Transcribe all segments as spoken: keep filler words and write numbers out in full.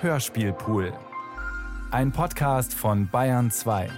Hörspielpool. Ein Podcast von BAYERN zwei.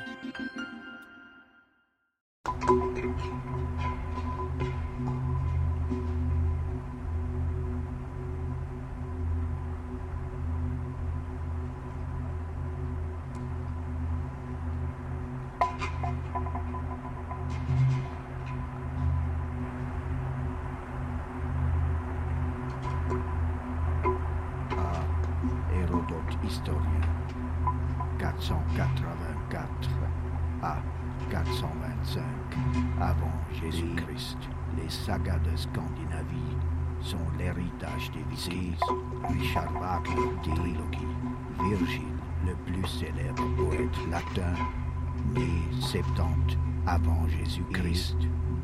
Jésus-Christ,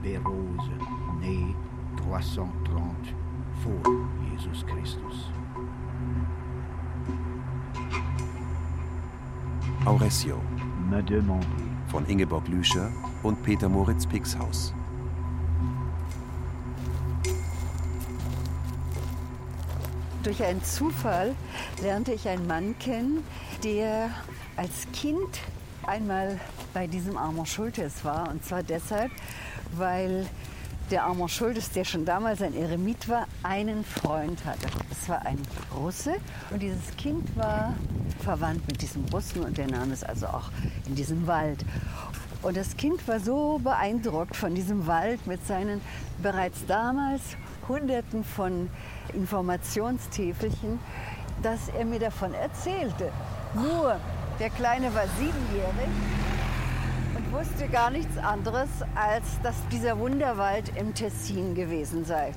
Bérose, né dreihundertdreißig vor Jesus Christus. Aurecio von Ingeborg Lüscher und Peter Moritz Pixhaus. Durch einen Zufall lernte ich einen Mann kennen, der als Kind einmal bei diesem Armand Schultes war, und zwar deshalb, weil der Armand Schultes, der schon damals ein Eremit war, einen Freund hatte. Es war ein Russe, und dieses Kind war verwandt mit diesem Russen, und der Name ist also auch in diesem Wald. Und das Kind war so beeindruckt von diesem Wald mit seinen bereits damals Hunderten von Informationstäfelchen, dass er mir davon erzählte. Nur der Kleine war siebenjährig. Wusste gar nichts anderes, als dass dieser Wunderwald im Tessin gewesen sei.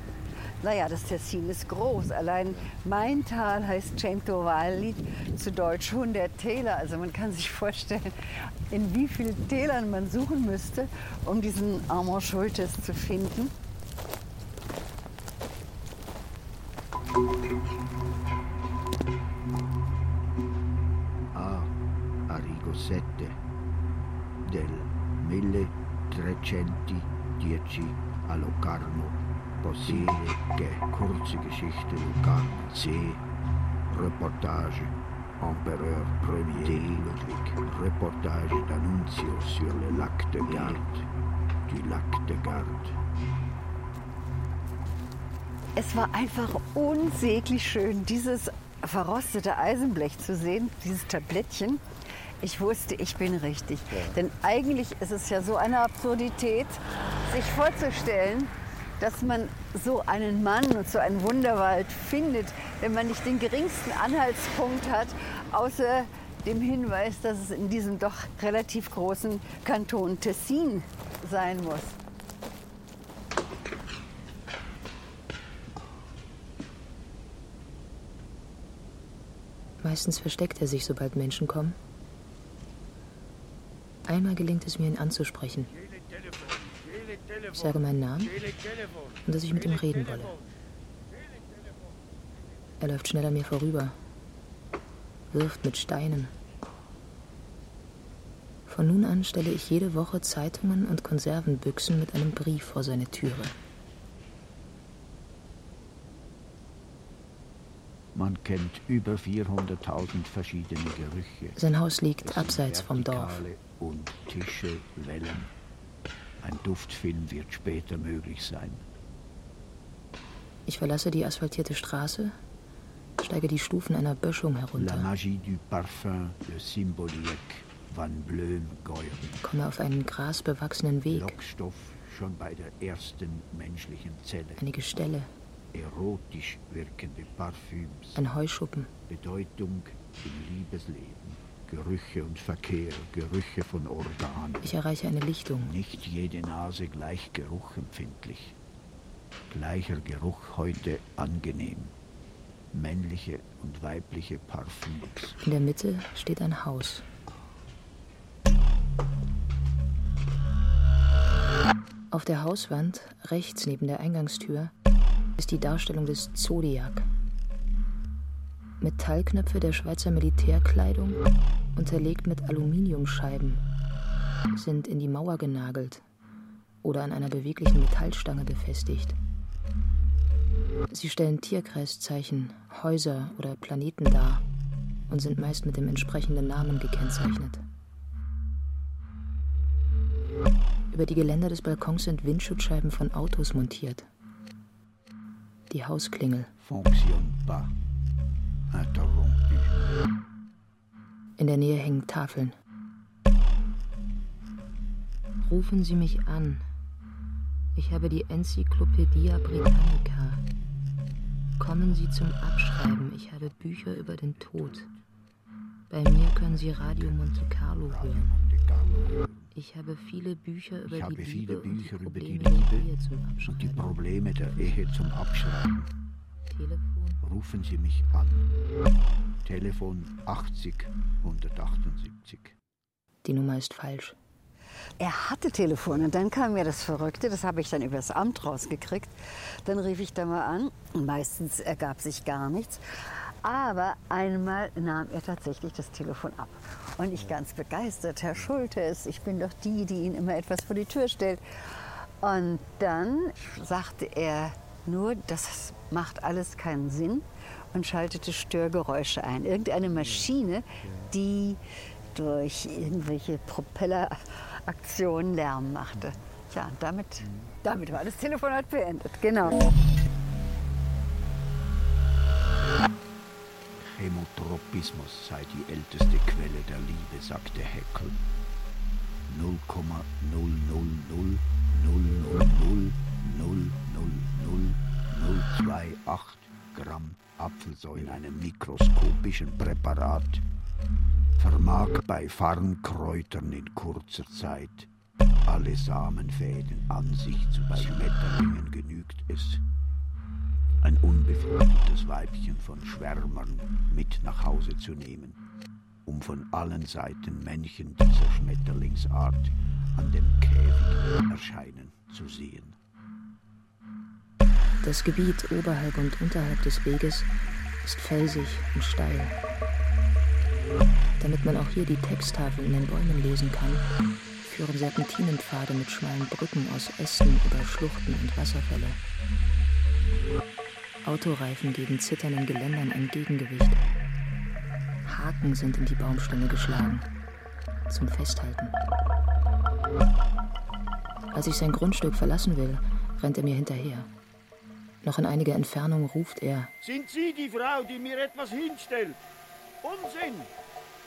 Naja, das Tessin ist groß. Allein mein Tal heißt Centovalli, zu Deutsch hundert Täler. Also man kann sich vorstellen, in wie vielen Tälern man suchen müsste, um diesen Armand Schultes zu finden. Ah, Arrigo sieben del milletrecentodieci a Locarno, possiere che kurze Geschichte Locarno C, Reportage Empereur Premier D. Ludwig, Reportage d'Annunzio sur le lac de Garde, du lac de Garde. Es war einfach unsäglich schön, dieses verrostete Eisenblech zu sehen, dieses Tablettchen. Ich wusste, ich bin richtig. Ja. Denn eigentlich ist es ja so eine Absurdität, sich vorzustellen, dass man so einen Mann und so einen Wunderwald findet, wenn man nicht den geringsten Anhaltspunkt hat, außer dem Hinweis, dass es in diesem doch relativ großen Kanton Tessin sein muss. Meistens versteckt er sich, sobald Menschen kommen. Einmal gelingt es mir, ihn anzusprechen. Ich sage meinen Namen und dass ich mit ihm reden wolle. Er läuft schnell an mir vorüber, wirft mit Steinen. Von nun an stelle ich jede Woche Zeitungen und Konservenbüchsen mit einem Brief vor seine Türe. Man kennt über vierhunderttausend verschiedene Gerüche. Sein Haus liegt abseits vom Dorf. Und Tische, Wellen. Ein Duftfilm wird später möglich sein. Ich verlasse die asphaltierte Straße, steige die Stufen einer Böschung herunter. La magie du parfum, le symbolique, Van Blöhm, Geuren. Komme auf einen grasbewachsenen Weg. Lockstoff schon bei der ersten menschlichen Zelle. Eine Gestelle. Erotisch wirkende Parfüms. Ein Heuschuppen. Bedeutung im Liebesleben. Gerüche und Verkehr, Gerüche von Organen. Ich erreiche eine Lichtung. Nicht jede Nase gleich geruchempfindlich. Gleicher Geruch heute angenehm. Männliche und weibliche Parfüms. In der Mitte steht ein Haus. Auf der Hauswand, rechts neben der Eingangstür, ist die Darstellung des Zodiac. Metallknöpfe der Schweizer Militärkleidung, unterlegt mit Aluminiumscheiben, sind in die Mauer genagelt oder an einer beweglichen Metallstange befestigt. Sie stellen Tierkreiszeichen, Häuser oder Planeten dar. und sind meist mit dem entsprechenden Namen gekennzeichnet. Über die Geländer des Balkons sind Windschutzscheiben von Autos montiert. Die Hausklingel. Fonctionne pas. Interrompu. In der Nähe hängen Tafeln. Rufen Sie mich an. Ich habe die Enzyklopädie Britannica. Kommen Sie zum Abschreiben. Ich habe Bücher über den Tod. Bei mir können Sie Radio Monte Carlo hören. Ich habe viele Bücher über die Liebe und die Probleme der Ehe zum Abschreiben. Und die Probleme der Ehe zum Abschreiben. Telefon. Rufen Sie mich an. Telefon achtzig hundertachtundsiebzig. Die Nummer ist falsch. Er hatte Telefon und dann kam mir das Verrückte, das habe ich dann übers Amt rausgekriegt. Dann rief ich da mal an und meistens ergab sich gar nichts. Aber einmal nahm er tatsächlich das Telefon ab. Und ich ganz begeistert, Herr Schultes, ich bin doch die, die Ihnen immer etwas vor die Tür stellt. Und dann sagte er nur, das macht alles keinen Sinn und schaltete Störgeräusche ein. Irgendeine Maschine, die durch irgendwelche Propeller... Aktion Lärm machte. Tja, damit, damit war das Telefonat beendet. Genau. Chemotropismus sei die älteste Quelle der Liebe, sagte Haeckel. null Komma null null null null null null null null null zwei acht Gramm Apfelsäure in einem mikroskopischen Präparat. Vermag bei Farnkräutern in kurzer Zeit alle Samenfäden an sich zu Schmetterlingen genügt es, ein unbefruchtetes Weibchen von Schwärmern mit nach Hause zu nehmen, um von allen Seiten Männchen dieser Schmetterlingsart an dem Käfig erscheinen zu sehen. Das Gebiet oberhalb und unterhalb des Weges ist felsig und steil. Damit man auch hier die Texttafeln in den Bäumen lesen kann, führen Serpentinenpfade mit schmalen Brücken aus Ästen über Schluchten und Wasserfälle. Autoreifen geben zitternden Geländern ein Gegengewicht. Haken sind in die Baumstämme geschlagen, zum Festhalten. Als ich sein Grundstück verlassen will, rennt er mir hinterher. Noch in einiger Entfernung ruft er: Sind Sie die Frau, die mir etwas hinstellt? Unsinn!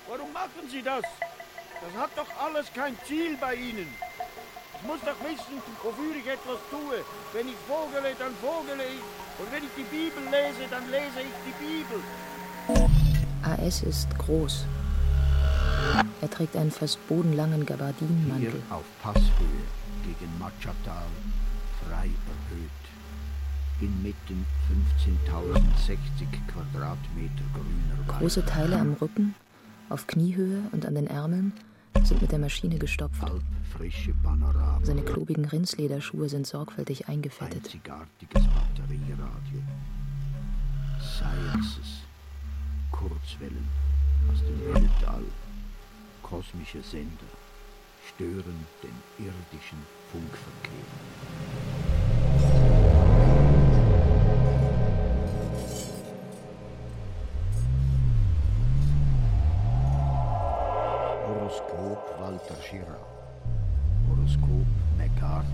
Warum machen Sie das? Das hat doch alles kein Ziel bei Ihnen. Ich muss doch wissen, wofür ich etwas tue. Wenn ich vogele, dann vogele ich. Und wenn ich die Bibel lese, dann lese ich die Bibel. A S ist groß. Er trägt einen fast bodenlangen Gabardinenmantel. Hier auf Passhöhe gegen Machatal frei erhöht. Inmitten fünfzehntausendsechzig Quadratmeter grüner Wald. Große Teile am Rücken, auf Kniehöhe und an den Ärmeln sind mit der Maschine gestopft. Halbfrische Panorama. Seine klobigen Rindslederschuhe sind sorgfältig eingefettet. Einzigartiges Batterieradio. Sciences. Kurzwellen aus dem Weltall. Kosmische Sender stören den irdischen Funkverkehr. Horoskop Walter Schirra, Horoskop MacArthur,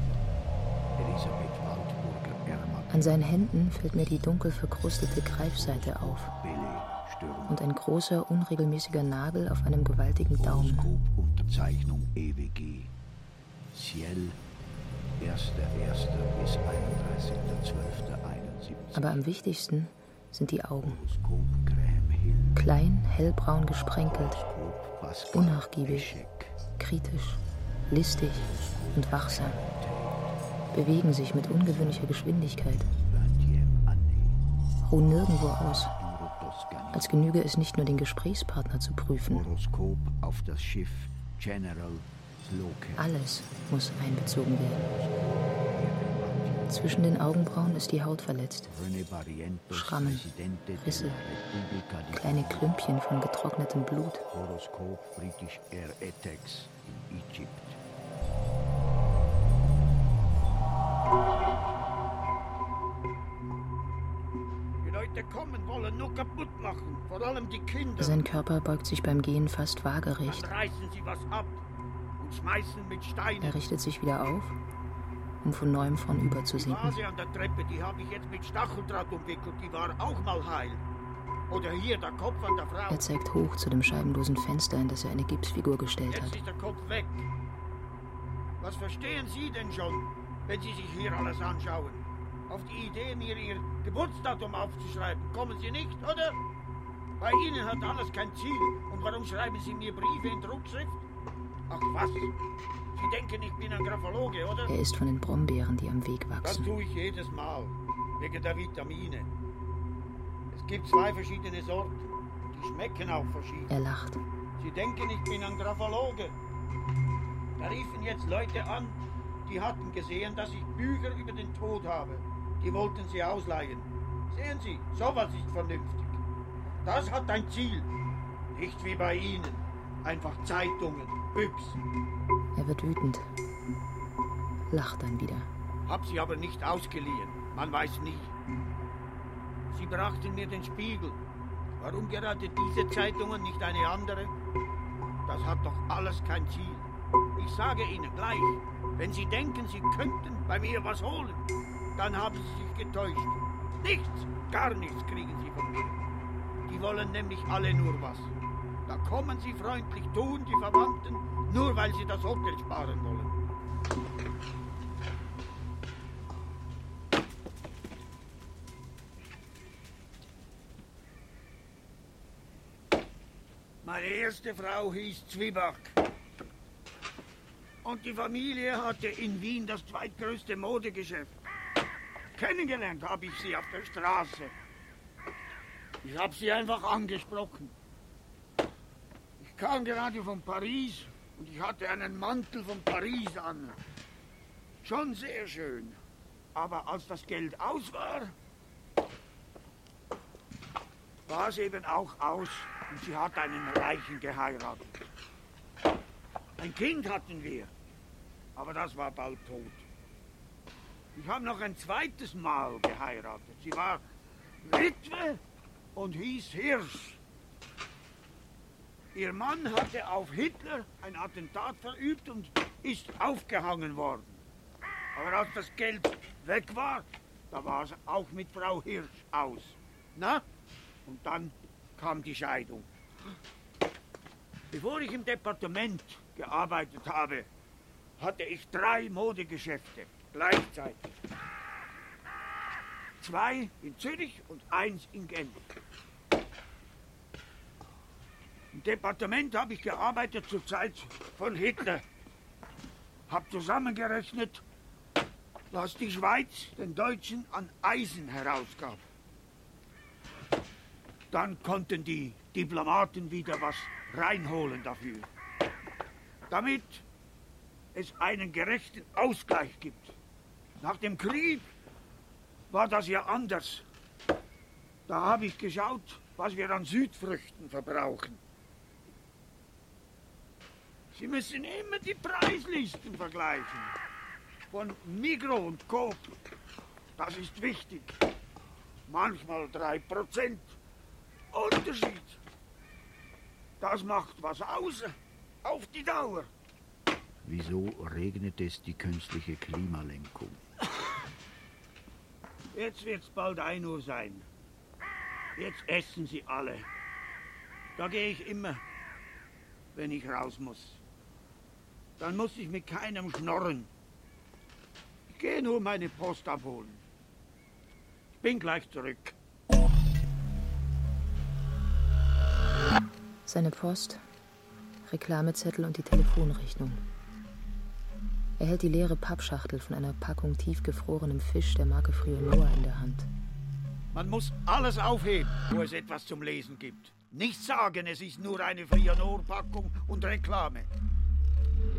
Elisabeth Waldburger Ermann. An seinen Händen fällt mir die dunkel verkrustete Greifseite auf und ein großer, unregelmäßiger Nagel auf einem gewaltigen Daumen. Horoskop Unterzeichnung E W G, Ciel, erster erster bis einunddreißigster zwölfter einundsiebzig. Aber am wichtigsten sind die Augen. Klein, hellbraun gesprenkelt, unnachgiebig, kritisch, listig und wachsam, bewegen sich mit ungewöhnlicher Geschwindigkeit, ruhen nirgendwo aus, als genüge es nicht nur den Gesprächspartner zu prüfen. Alles muss einbezogen werden. Zwischen den Augenbrauen ist die Haut verletzt. Schrammen, Risse, kleine Klümpchen von getrocknetem Blut. Horoskop British Air Attacks in Egypt. Die Leute kommen wollen, nur kaputt machen. Vor allem die Kinder. Sein Körper beugt sich beim Gehen fast waagerecht. Dann reißen sie was ab und schmeißen mit Steinen. Er richtet sich wieder auf, um von neuem vornüber zu sinken. Die Vase an der Treppe, die habe ich jetzt mit Stacheldraht umwickelt, die war auch mal heil. Oder hier, der Kopf an der Frau. Er zeigt hoch zu dem scheibenlosen Fenster, in das er eine Gipsfigur gestellt jetzt hat. Jetzt ist der Kopf weg. Was verstehen Sie denn schon, wenn Sie sich hier alles anschauen? Auf die Idee, mir Ihr Geburtsdatum aufzuschreiben, kommen Sie nicht, oder? Bei Ihnen hat alles kein Ziel. Und warum schreiben Sie mir Briefe in Druckschrift? Ach was, Sie denken, ich bin ein Graphologe, oder? Er ist von den Brombeeren, die am Weg wachsen. Das tue ich jedes Mal, wegen der Vitamine. Es gibt zwei verschiedene Sorten, die schmecken auch verschieden. Er lacht. Sie denken, ich bin ein Graphologe. Da riefen jetzt Leute an, die hatten gesehen, dass ich Bücher über den Tod habe. Die wollten sie ausleihen. Sehen Sie, sowas ist vernünftig. Das hat ein Ziel. Nicht wie bei Ihnen. Einfach Zeitungen, Büchsen. Er wird wütend. Lacht dann wieder. Hab sie aber nicht ausgeliehen. Man weiß nie. Sie brachten mir den Spiegel. Warum gerade diese Zeitungen, nicht eine andere? Das hat doch alles kein Ziel. Ich sage Ihnen gleich, wenn Sie denken, Sie könnten bei mir was holen, dann haben Sie sich getäuscht. Nichts, gar nichts kriegen Sie von mir. Die wollen nämlich alle nur was. Da kommen Sie freundlich, tun die Verwandten, nur weil Sie das Hotel sparen wollen. Meine erste Frau hieß Zwiebach. Und die Familie hatte in Wien das zweitgrößte Modegeschäft. Kennengelernt habe ich sie auf der Straße. Ich habe sie einfach angesprochen. Ich kam gerade von Paris und ich hatte einen Mantel von Paris an. Schon sehr schön. Aber als das Geld aus war, war es eben auch aus. Und sie hat einen Reichen geheiratet. Ein Kind hatten wir. Aber das war bald tot. Ich habe noch ein zweites Mal geheiratet. Sie war Witwe und hieß Hirsch. Ihr Mann hatte auf Hitler ein Attentat verübt und ist aufgehangen worden. Aber als das Geld weg war, da war es auch mit Frau Hirsch aus. Na? Und dann kam die Scheidung. Bevor ich im Departement gearbeitet habe, hatte ich drei Modegeschäfte gleichzeitig. Zwei in Zürich und eins in Genf. Im Departement habe ich gearbeitet zur Zeit von Hitler. Hab zusammengerechnet, was die Schweiz den Deutschen an Eisen herausgab. Dann konnten die Diplomaten wieder was reinholen dafür. Damit es einen gerechten Ausgleich gibt. Nach dem Krieg war das ja anders. Da habe ich geschaut, was wir an Südfrüchten verbrauchen. Sie müssen immer die Preislisten vergleichen. Von Migros und Coop. Das ist wichtig. Manchmal drei Prozent Unterschied. Das macht was aus. Auf die Dauer. Wieso regnet es die künstliche Klimalenkung? Jetzt wird's bald ein Uhr sein. Jetzt essen sie alle. Da gehe ich immer, wenn ich raus muss. Dann muss ich mit keinem schnorren. Ich gehe nur meine Post abholen. Ich bin gleich zurück. Seine Post, Reklamezettel und die Telefonrechnung. Er hält die leere Pappschachtel von einer Packung tiefgefrorenem Fisch der Marke Frionor in der Hand. Man muss alles aufheben, wo es etwas zum Lesen gibt. Nicht sagen, es ist nur eine Frionor-Packung und Reklame.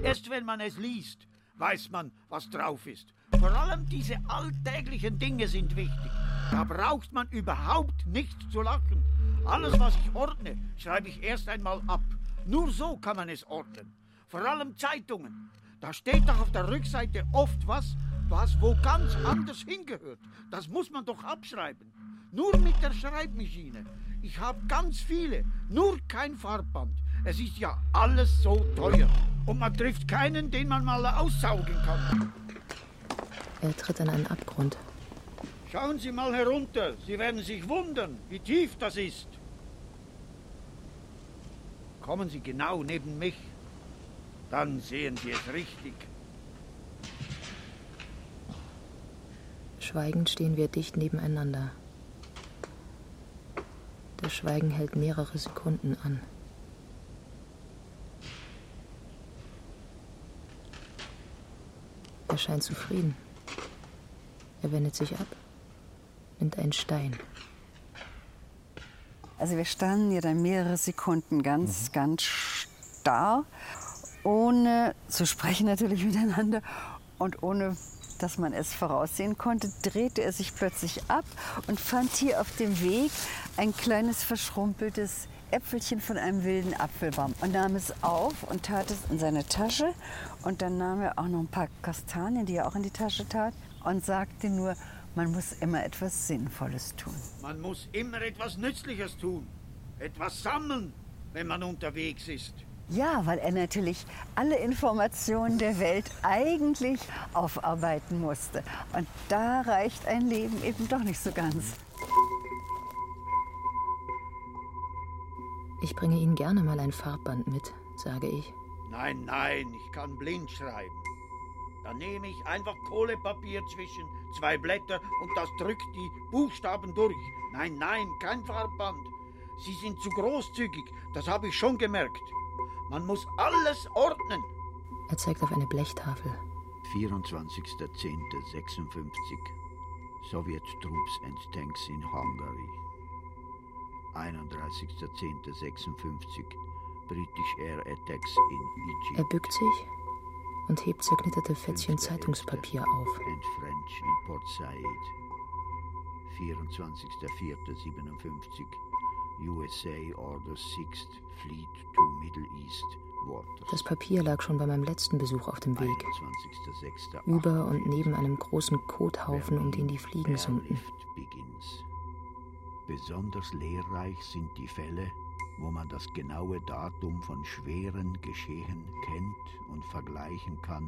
Erst wenn man es liest, weiß man, was drauf ist. Vor allem diese alltäglichen Dinge sind wichtig. Da braucht man überhaupt nicht zu lachen. Alles, was ich ordne, schreibe ich erst einmal ab. Nur so kann man es ordnen. Vor allem Zeitungen. Da steht doch auf der Rückseite oft was, was wo ganz anders hingehört. Das muss man doch abschreiben. Nur mit der Schreibmaschine. Ich habe ganz viele, nur kein Farbband. Es ist ja alles so teuer. Und man trifft keinen, den man mal aussaugen kann. Er tritt in einen Abgrund. Schauen Sie mal herunter. Sie werden sich wundern, wie tief das ist. Kommen Sie genau neben mich. Dann sehen Sie es richtig. Schweigend stehen wir dicht nebeneinander. Das Schweigen hält mehrere Sekunden an. Er scheint zufrieden. Er wendet sich ab, nimmt einen Stein. Also wir standen ja dann mehrere Sekunden ganz, mhm. ganz starr, ohne zu sprechen natürlich miteinander und ohne, dass man es voraussehen konnte, drehte er sich plötzlich ab und fand hier auf dem Weg ein kleines verschrumpeltes Äpfelchen von einem wilden Apfelbaum und nahm es auf und tat es in seine Tasche und dann nahm er auch noch ein paar Kastanien, die er auch in die Tasche tat und sagte nur, man muss immer etwas Sinnvolles tun. Man muss immer etwas Nützliches tun, etwas sammeln, wenn man unterwegs ist. Ja, weil er natürlich alle Informationen der Welt eigentlich aufarbeiten musste. Und da reicht ein Leben eben doch nicht so ganz. Ich bringe Ihnen gerne mal ein Farbband mit, sage ich. Nein, nein, ich kann blind schreiben. Dann nehme ich einfach Kohlepapier zwischen zwei Blätter und das drückt die Buchstaben durch. Nein, nein, kein Farbband. Sie sind zu großzügig, das habe ich schon gemerkt. Man muss alles ordnen. Er zeigt auf eine Blechtafel. vierundzwanzigster zehnter sechsundfünfzig. Sowjet Troops and Tanks in Hungary. einunddreißigster zehnter sechsundfünfzig. British Air Attacks in Egypt. Er bückt sich und hebt zerknitterte Fetzchen Zeitungspapier auf. And French in Port Said. vierundzwanzigster vierter siebenundfünfzig. U S A Order sixth Fleet to Middle East Waters. Das Papier lag schon bei meinem letzten Besuch auf dem Weg. Über und neben einem großen Kothaufen, um den die Fliegen summten. Besonders lehrreich sind die Fälle, wo man das genaue Datum von schweren Geschehen kennt und vergleichen kann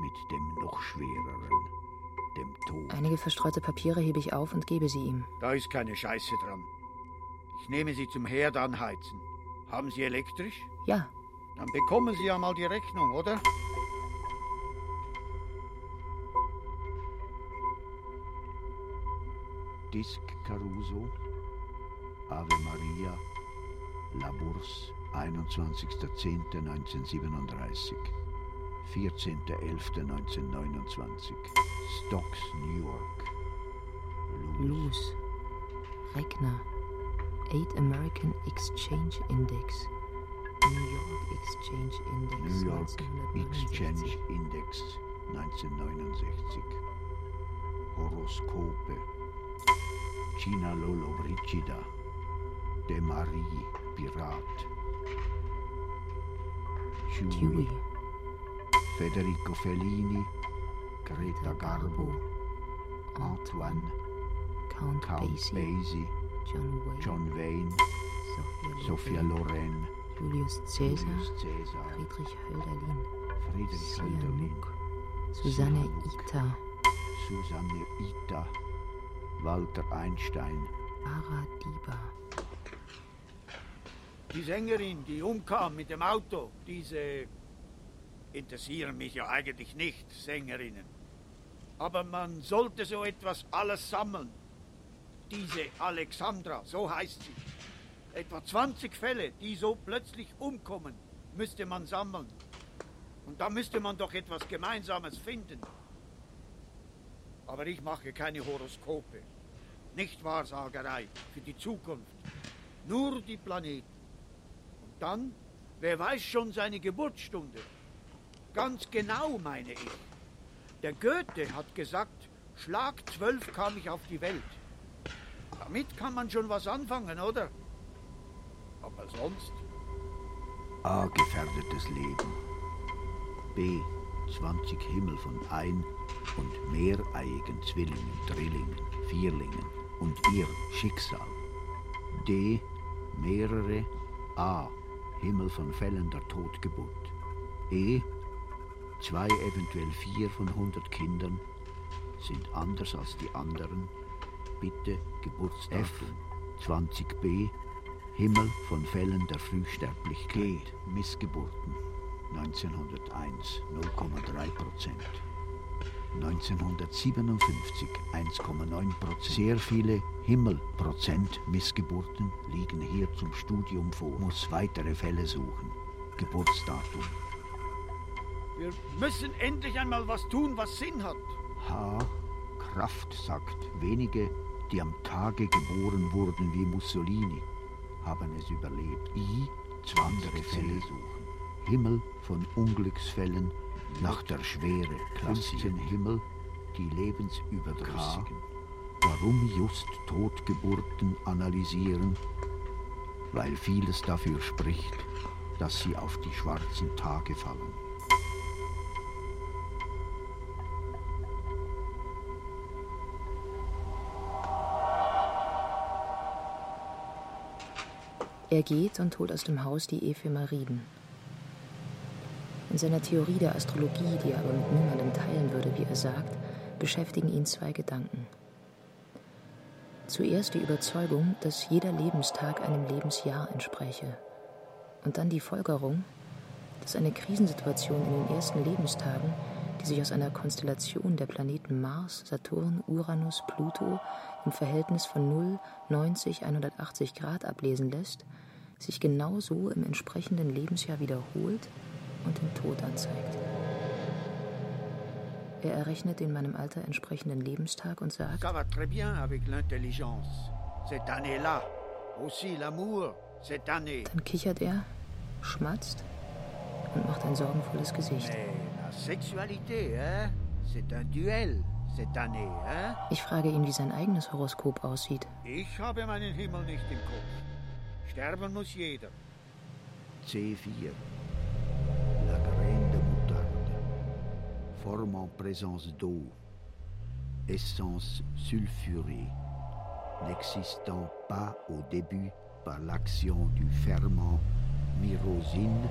mit dem noch schwereren, dem Tod. Einige verstreute Papiere hebe ich auf und gebe sie ihm. Da ist keine Scheiße dran. Ich nehme Sie zum Herd anheizen. Haben Sie elektrisch? Ja. Dann bekommen Sie ja mal die Rechnung, oder? Disc Caruso, Ave Maria, La Bourse, einundzwanzigster zehnter neunzehnhundertsiebenunddreißig, vierzehnter elfter neunzehnhundertneunundzwanzig, Stocks, New York, Luz, Regner. eight American Exchange Index, New York Exchange Index, New York Exchange Index neunzehnhundertneunundsechzig, Horoskope, Gina Lollo Brigida, De Marie Pirat, Huey, Federico Fellini, Greta Garbo, Antoine, Count, Count Basie, Basie John Wayne, John Wayne Sophia Loren, Julius Caesar, Friedrich Hölderlin, Friedrich Hölderlin, Susanne Ita, Susanne Ita, Walter Einstein, Mara Dieber. Die Sängerin, die umkam mit dem Auto, diese interessieren mich ja eigentlich nicht, Sängerinnen. Aber man sollte so etwas alles sammeln. Diese Alexandra, so heißt sie. Etwa zwanzig Fälle, die so plötzlich umkommen, müsste man sammeln. Und da müsste man doch etwas Gemeinsames finden. Aber ich mache keine Horoskope. Nicht Wahrsagerei für die Zukunft. Nur die Planeten. Und dann, wer weiß schon seine Geburtsstunde? Ganz genau, meine ich. Der Goethe hat gesagt, Schlag zwölf kam ich auf die Welt. Damit kann man schon was anfangen, oder? Aber sonst? A. Gefährdetes Leben. B. zwanzig Himmel von Ein- und mehrei-eigen Zwillingen, Drillingen, Vierlingen, und ihr Schicksal. D. Mehrere. A. Himmel von fällender Totgeburt. E. Zwei, eventuell vier von hundert Kindern sind anders als die anderen. Bitte Geburtsdatum. F. zwanzig b. Himmel von Fällen der Frühsterblichkeit. G. Missgeburten. neunzehnhunderteins null Komma drei Prozent. neunzehnhundertsiebenundfünfzig eins Komma neun Prozent. Sehr viele Himmelprozent Missgeburten liegen hier zum Studium vor. Muss weitere Fälle suchen. Geburtsdatum. Wir müssen endlich einmal was tun, was Sinn hat. H. Kraft sagt, wenige, die am Tage geboren wurden wie Mussolini, haben es überlebt. I. Andere Fälle suchen. Himmel von Unglücksfällen nach der Schwere. Klassischen Himmel, die lebensüberdrüssigen. Warum just Totgeburten analysieren? Weil vieles dafür spricht, dass sie auf die schwarzen Tage fallen. Er geht und holt aus dem Haus die Ephemeriden. In seiner Theorie der Astrologie, die er aber mit niemandem teilen würde, wie er sagt, beschäftigen ihn zwei Gedanken. Zuerst die Überzeugung, dass jeder Lebenstag einem Lebensjahr entspreche. Und dann die Folgerung, dass eine Krisensituation in den ersten Lebenstagen, die sich aus einer Konstellation der Planeten Mars, Saturn, Uranus, Pluto im Verhältnis von null, neunzig, hundertachtzig Grad ablesen lässt, sich genauso im entsprechenden Lebensjahr wiederholt und den Tod anzeigt. Er errechnet den meinem Alter entsprechenden Lebenstag und sagt: Ça va très bien avec l'intelligence. Cette année-là, aussi l'amour, cette année. Dann kichert er, schmatzt und macht ein sorgenvolles Gesicht. Sexualität, hein? C'est un duel cette année, hein? Ich frage ihn, wie sein eigenes Horoskop aussieht. Ich habe meinen Himmel nicht im Kopf. Sterben muss jeder. C vier. La graine de moutarde. Forme en présence d'eau. Essence sulfurée. N'existant pas au début par l'action du ferment myrosine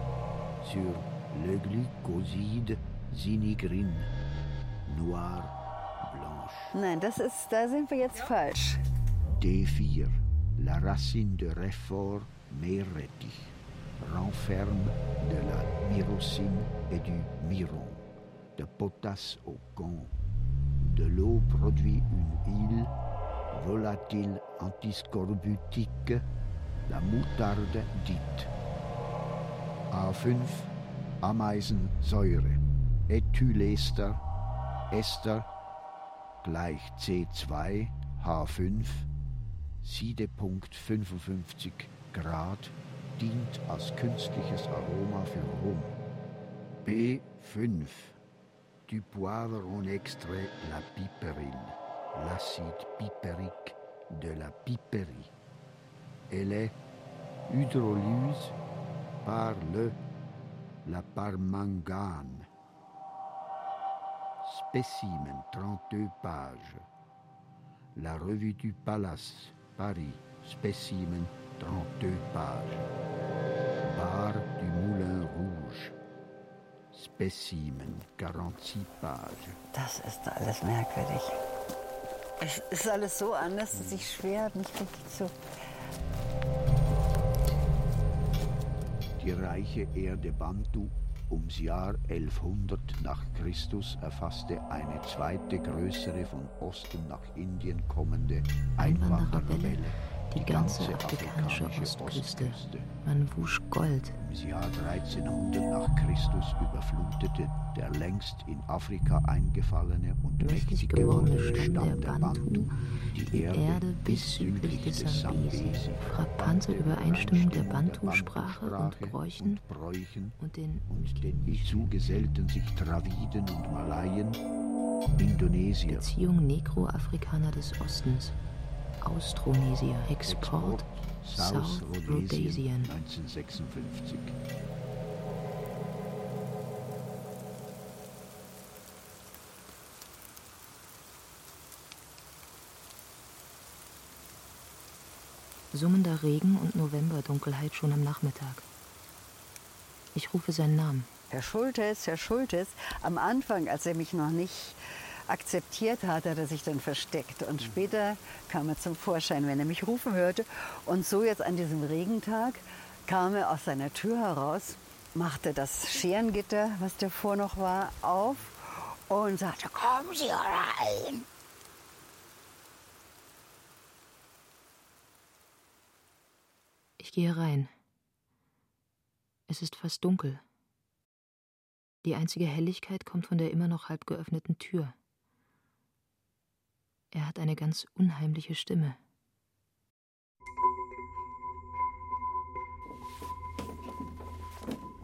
sur le glycoside Sinigrin, noir, blanche. Nein, das ist, da sind wir jetzt falsch. D vier, la racine de Réfort, Meerrettich, renferme de la myrosine et du myron, de potasse au con. De l'eau produit une huile, volatile antiscorbutique, la moutarde dite. A fünf, Ameisensäure, Ethylester, Ester, gleich C zwei, H fünf, Siedepunkt fünfundfünfzig Grad, dient als künstliches Aroma für Rum. B fünf, du poivre en extrait la piperine, l'acide piperique de la piperie. Elle est hydrolyse par le La Parmangane. Spécimen, trente-deux pages. La Revue du Palace, Paris. Spécimen, trente-deux pages. Bar du Moulin Rouge. Spécimen, quarante-six pages. Das ist alles merkwürdig. Es ist alles so anders, dass ich schwer mich richtig so... Die reiche Erde Bantu ums Jahr elfhundert nach Christus erfasste eine zweite größere von Osten nach Indien kommende Einwandererwelle, die, die ganze, ganze afrikanische, afrikanische Ostküste. Ostküste. Man wusch Gold. Im Jahr dreizehnhundert nach Christus überflutete der längst in Afrika eingefallene und mächtig gewordene Stamm der Bantu die, die Erde, Erde bis südlich des Sambesi. Frappante Übereinstimmung der Bantu-Sprache und Bräuchen und den hinzu gesellten sich Draviden und Malaien, Indonesier. Beziehung Negroafrikaner des Ostens. Austronesia, Export, Export South, South Rhodesien, neunzehnhundertsechsundfünfzig. summender Regen und Novemberdunkelheit schon am Nachmittag. Ich rufe seinen Namen. Herr Schultes, Herr Schultes. Am Anfang, als er mich noch nicht akzeptiert hat, hat er sich dann versteckt. Und später kam er zum Vorschein, wenn er mich rufen hörte. Und so jetzt an diesem Regentag kam er aus seiner Tür heraus, machte das Scherengitter, was davor noch war, auf und sagte, kommen Sie rein. Ich gehe rein. Es ist fast dunkel. Die einzige Helligkeit kommt von der immer noch halb geöffneten Tür. Er hat eine ganz unheimliche Stimme.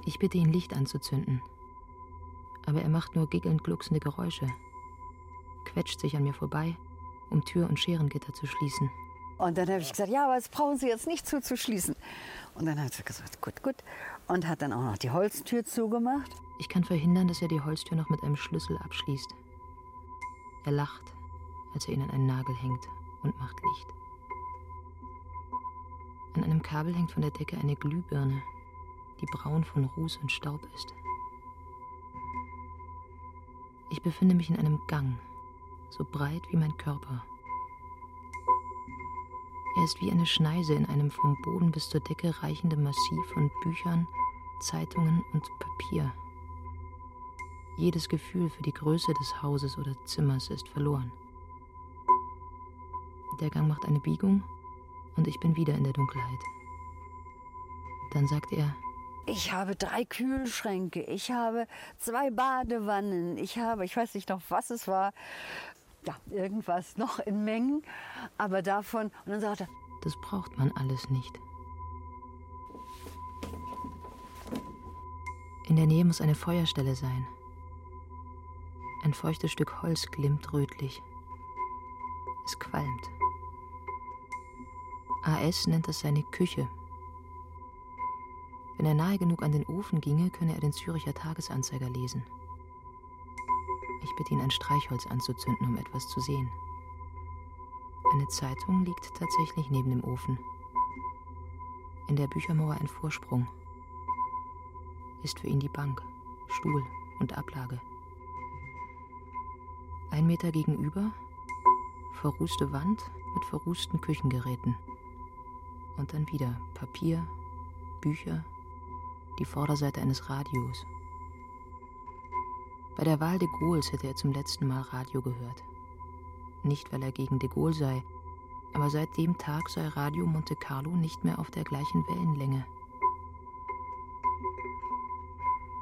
Ich bitte ihn, Licht anzuzünden. Aber er macht nur giggelnd glucksende Geräusche, quetscht sich an mir vorbei, um Tür und Scherengitter zu schließen. Und dann habe ich gesagt, ja, aber das brauchen Sie jetzt nicht zuzuschließen. Und dann hat er gesagt, gut, gut. Und hat dann auch noch die Holztür zugemacht. Ich kann verhindern, dass er die Holztür noch mit einem Schlüssel abschließt. Er lacht, als er ihn an einen Nagel hängt und macht Licht. An einem Kabel hängt von der Decke eine Glühbirne, die braun von Ruß und Staub ist. Ich befinde mich in einem Gang, so breit wie mein Körper. Er ist wie eine Schneise in einem vom Boden bis zur Decke reichenden Massiv von Büchern, Zeitungen und Papier. Jedes Gefühl für die Größe des Hauses oder Zimmers ist verloren. Der Gang macht eine Biegung und ich bin wieder in der Dunkelheit. Dann sagt er, ich habe drei Kühlschränke, ich habe zwei Badewannen, ich habe, ich weiß nicht noch, was es war, ja, irgendwas noch in Mengen, aber davon, und dann sagt er, das braucht man alles nicht. In der Nähe muss eine Feuerstelle sein. Ein feuchtes Stück Holz glimmt rötlich. Es qualmt. A S nennt das seine Küche. Wenn er nahe genug an den Ofen ginge, könne er den Zürcher Tagesanzeiger lesen. Ich bitte ihn, ein Streichholz anzuzünden, um etwas zu sehen. Eine Zeitung liegt tatsächlich neben dem Ofen. In der Büchermauer ein Vorsprung. Ist für ihn die Bank, Stuhl und Ablage. Ein Meter gegenüber, verrußte Wand mit verrußten Küchengeräten. Und dann wieder Papier, Bücher, die Vorderseite eines Radios. Bei der Wahl de Gaulles hätte er zum letzten Mal Radio gehört. Nicht, weil er gegen de Gaulle sei, aber seit dem Tag sei Radio Monte Carlo nicht mehr auf der gleichen Wellenlänge.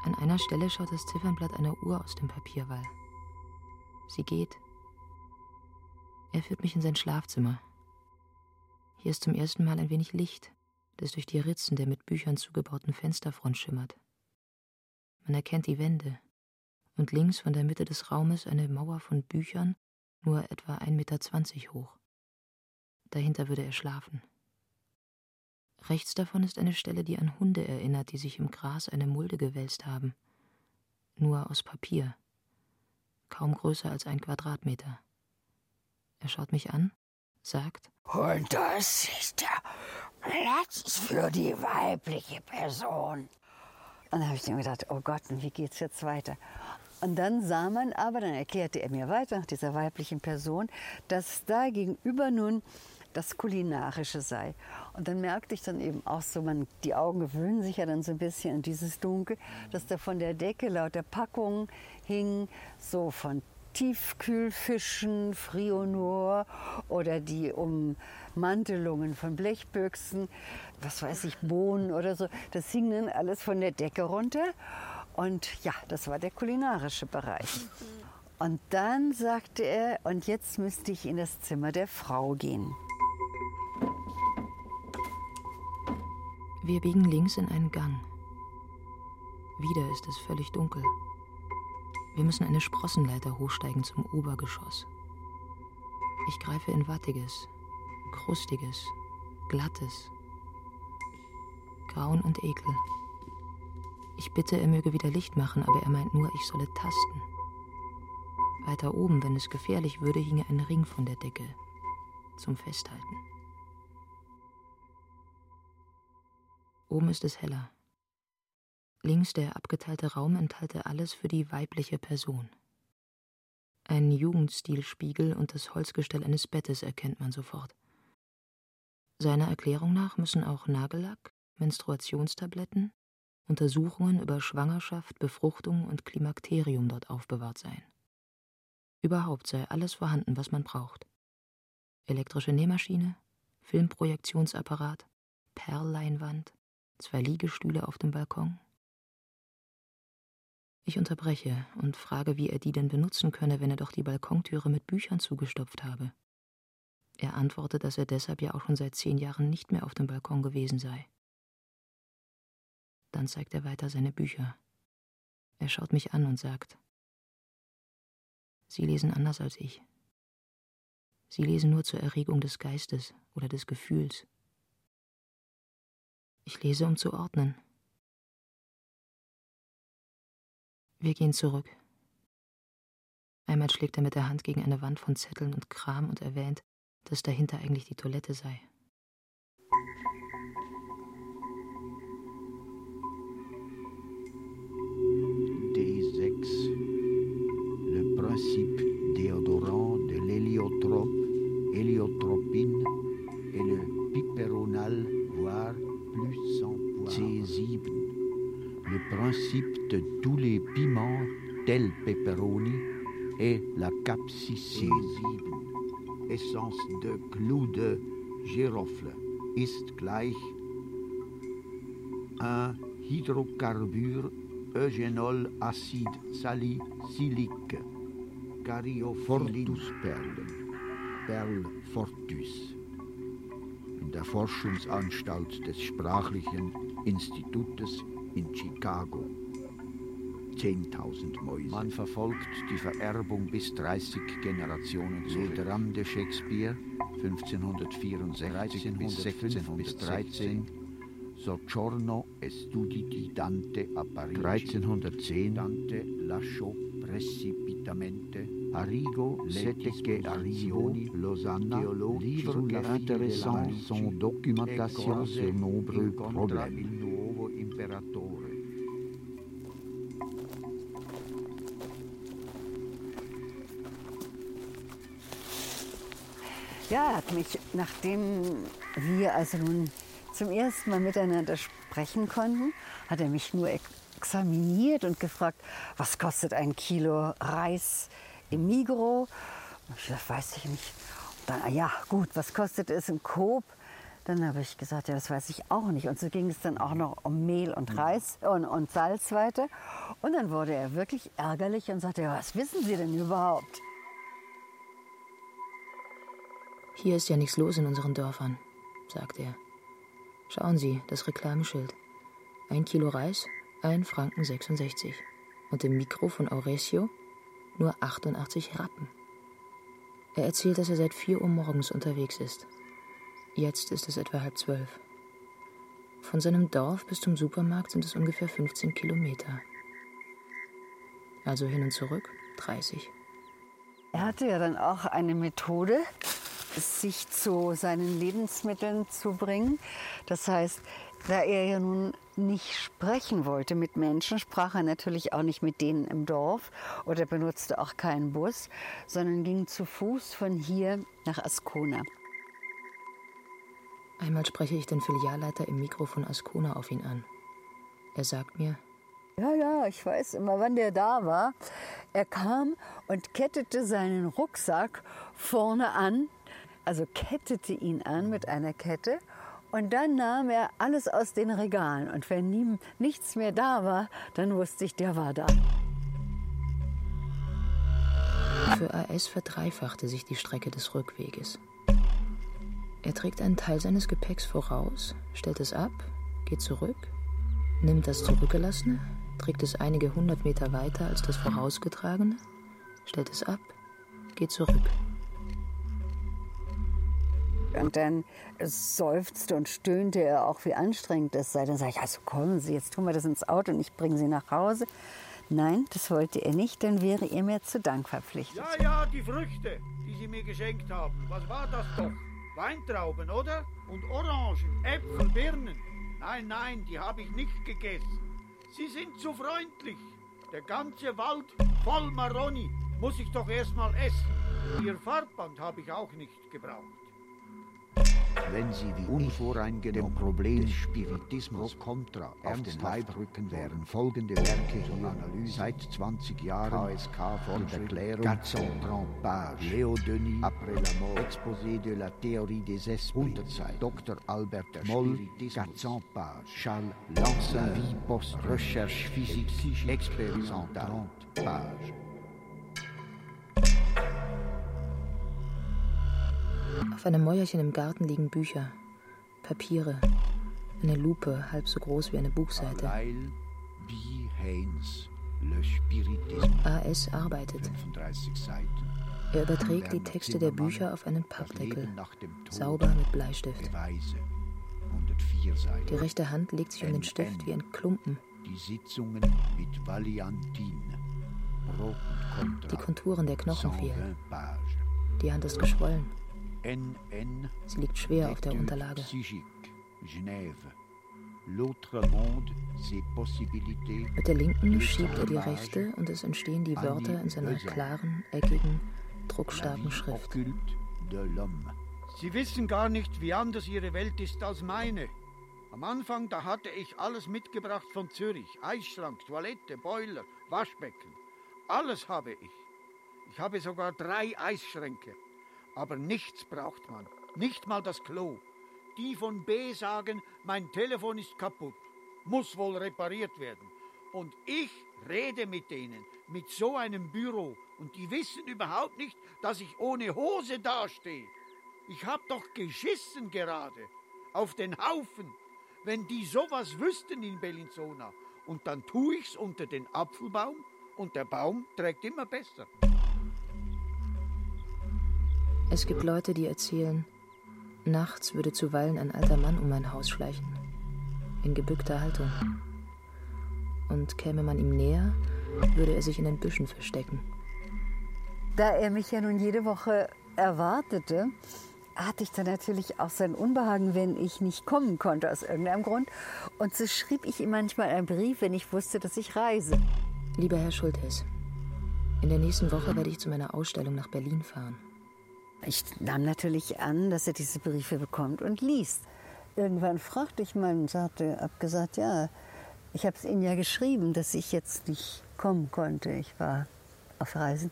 An einer Stelle schaut das Ziffernblatt einer Uhr aus dem Papierwall. Sie geht. Er führt mich in sein Schlafzimmer. Hier ist zum ersten Mal ein wenig Licht, das durch die Ritzen der mit Büchern zugebauten Fensterfront schimmert. Man erkennt die Wände und links von der Mitte des Raumes eine Mauer von Büchern, nur etwa ein Meter zwanzig hoch. Dahinter würde er schlafen. Rechts davon ist eine Stelle, die an Hunde erinnert, die sich im Gras eine Mulde gewälzt haben. Nur aus Papier. Kaum größer als ein Quadratmeter. Er schaut mich an, sagt, und das ist der Platz für die weibliche Person. Und dann habe ich mir gedacht, oh Gott, wie geht's jetzt weiter? Und dann sah man aber, dann erklärte er mir weiter nach dieser weiblichen Person, dass da gegenüber nun das Kulinarische sei. Und dann merkte ich dann eben auch so, man, die Augen gewöhnen sich ja dann so ein bisschen an dieses Dunkel, dass da von der Decke lauter Packungen hingen, so von Tiefkühlfischen, Frionor oder die Ummantelungen von Blechbüchsen, was weiß ich, Bohnen oder so. Das hing dann alles von der Decke runter und ja, das war der kulinarische Bereich. Und dann sagte er, und jetzt müsste ich in das Zimmer der Frau gehen. Wir biegen links in einen Gang. Wieder ist es völlig dunkel. Wir müssen eine Sprossenleiter hochsteigen zum Obergeschoss. Ich greife in Wattiges, Krustiges, Glattes. Grauen und Ekel. Ich bitte, er möge wieder Licht machen, aber er meint nur, ich solle tasten. Weiter oben, wenn es gefährlich würde, hinge ein Ring von der Decke zum Festhalten. Oben ist es heller. Links der abgeteilte Raum enthalte alles für die weibliche Person. Einen Jugendstilspiegel und das Holzgestell eines Bettes erkennt man sofort. Seiner Erklärung nach müssen auch Nagellack, Menstruationstabletten, Untersuchungen über Schwangerschaft, Befruchtung und Klimakterium dort aufbewahrt sein. Überhaupt sei alles vorhanden, was man braucht. Elektrische Nähmaschine, Filmprojektionsapparat, Perlleinwand, zwei Liegestühle auf dem Balkon. Ich unterbreche und frage, wie er die denn benutzen könne, wenn er doch die Balkontüre mit Büchern zugestopft habe. Er antwortet, dass er deshalb ja auch schon seit zehn Jahren nicht mehr auf dem Balkon gewesen sei. Dann zeigt er weiter seine Bücher. Er schaut mich an und sagt: Sie lesen anders als ich. Sie lesen nur zur Erregung des Geistes oder des Gefühls. Ich lese, um zu ordnen. Wir gehen zurück. Einmal schlägt er mit der Hand gegen eine Wand von Zetteln und Kram und erwähnt, dass dahinter eigentlich die Toilette sei. D sechs. Le principe déodorant de l'héliotrope, héliotropine et le piperonal, voire plus sans poivre. C sieben. Le principe de tous les piments, tels pepperoni, est la capsicine. Essence de clou de girofle ist gleich un hydrocarbure eugenol acide salicylique, cariofortus perle, perl fortus. In der Forschungsanstalt des Sprachlichen Institutes in Chicago. zehntausend Mäuse. Man verfolgt die Vererbung bis dreißig Generationen. Dram de Shakespeare, fünfzehnhundertvierundsechzig bis sechzehnhundertdreizehn. Soggiorno e studi di Dante a Parigi. dreizehnhundertzehn. Dante lasciò precipitamente. Arrigo, Seteke Arrigo, Lausanne, livres intéressants sont documentation sur nombreux problèmes. Ja, hat mich, nachdem wir also nun zum ersten Mal miteinander sprechen konnten, hat er mich nur examiniert und gefragt, was kostet ein Kilo Reis im Migros? Und ich dachte, weiß ich nicht. Und dann, ja gut, was kostet es im Coop? Dann habe ich gesagt, ja, das weiß ich auch nicht. Und so ging es dann auch noch um Mehl und Reis und, und Salz weiter. Und dann wurde er wirklich ärgerlich und sagte, ja, was wissen Sie denn überhaupt? Hier ist ja nichts los in unseren Dörfern, sagt er. Schauen Sie, das Reklameschild. Ein Kilo Reis, ein Franken sechsundsechzig. Und im Mikro von Auresio nur achtundachtzig Rappen. Er erzählt, dass er seit vier Uhr morgens unterwegs ist. Jetzt ist es etwa halb zwölf. Von seinem Dorf bis zum Supermarkt sind es ungefähr fünfzehn Kilometer. Also hin und zurück dreißig. Er hatte ja dann auch eine Methode, sich zu seinen Lebensmitteln zu bringen. Das heißt, da er ja nun nicht sprechen wollte mit Menschen, sprach er natürlich auch nicht mit denen im Dorf oder benutzte auch keinen Bus, sondern ging zu Fuß von hier nach Ascona. Einmal spreche ich den Filialleiter im Mikro von Ascona auf ihn an. Er sagt mir: Ja, ja, ich weiß immer, wann der da war. Er kam und kettete seinen Rucksack vorne an, also kettete ihn an mit einer Kette. Und dann nahm er alles aus den Regalen. Und wenn ihm nichts mehr da war, dann wusste ich, der war da. Für A S verdreifachte sich die Strecke des Rückweges. Er trägt einen Teil seines Gepäcks voraus, stellt es ab, geht zurück, nimmt das Zurückgelassene, trägt es einige hundert Meter weiter als das Vorausgetragene, stellt es ab, geht zurück. Und dann seufzte und stöhnte er auch, wie anstrengend das sei. Dann sage ich, also kommen Sie, jetzt tun wir das ins Auto und ich bringe Sie nach Hause. Nein, das wollte er nicht, dann wäre er mir zu Dank verpflichtet. Ja, ja, die Früchte, die Sie mir geschenkt haben, was war das doch? Weintrauben, oder? Und Orangen, Äpfel, Birnen. Nein, nein, die habe ich nicht gegessen. Sie sind zu freundlich. Der ganze Wald voll Maroni muss ich doch erstmal essen. Ihr Farbband habe ich auch nicht gebraucht. Wenn Sie die unvoreingenommenen Probleme des Spiritismus kontra auf den Leib rücken, wären folgende Werke und Analysen seit zwanzig Jahren K S K von der Erklärung Gazzon-Trampage, Leo Denis, Après la mort, Exposé de la Théorie des Esprits, Hundertzeit, Doktor Albert Moll, Gazzon-Page, Charles Lansin, Vie Post, Recherche Physique, Psychique, Expérimentante, Page. Auf einem Mäuerchen im Garten liegen Bücher, Papiere, eine Lupe, halb so groß wie eine Buchseite. A S arbeitet. Er überträgt die Texte der Bücher auf einen Pappdeckel, sauber mit Bleistift. Die rechte Hand legt sich um den Stift wie ein Klumpen. Die Konturen der Knochen fehlen. Die Hand ist geschwollen. Sie liegt schwer auf der Unterlage. Mit der linken schiebt er die rechte und es entstehen die Wörter in seiner klaren, eckigen, druckstarken Schrift. Sie wissen gar nicht, wie anders Ihre Welt ist als meine. Am Anfang, da hatte ich alles mitgebracht von Zürich. Eisschrank, Toilette, Boiler, Waschbecken. Alles habe ich. Ich habe sogar drei Eisschränke. Aber nichts braucht man, nicht mal das Klo. Die von B sagen, mein Telefon ist kaputt, muss wohl repariert werden. Und ich rede mit denen, mit so einem Büro. Und die wissen überhaupt nicht, dass ich ohne Hose dastehe. Ich hab doch geschissen gerade, auf den Haufen. Wenn die sowas wüssten in Bellinzona. Und dann tue ich's unter den Apfelbaum und der Baum trägt immer besser. Es gibt Leute, die erzählen, nachts würde zuweilen ein alter Mann um mein Haus schleichen, in gebückter Haltung. Und käme man ihm näher, würde er sich in den Büschen verstecken. Da er mich ja nun jede Woche erwartete, hatte ich dann natürlich auch sein Unbehagen, wenn ich nicht kommen konnte aus irgendeinem Grund. Und so schrieb ich ihm manchmal einen Brief, wenn ich wusste, dass ich reise. Lieber Herr Schultes, in der nächsten Woche werde ich zu meiner Ausstellung nach Berlin fahren. Ich nahm natürlich an, dass er diese Briefe bekommt und liest. Irgendwann fragte ich mal und sagte, hab gesagt, ja, ich habe es Ihnen ja geschrieben, dass ich jetzt nicht kommen konnte. Ich war auf Reisen.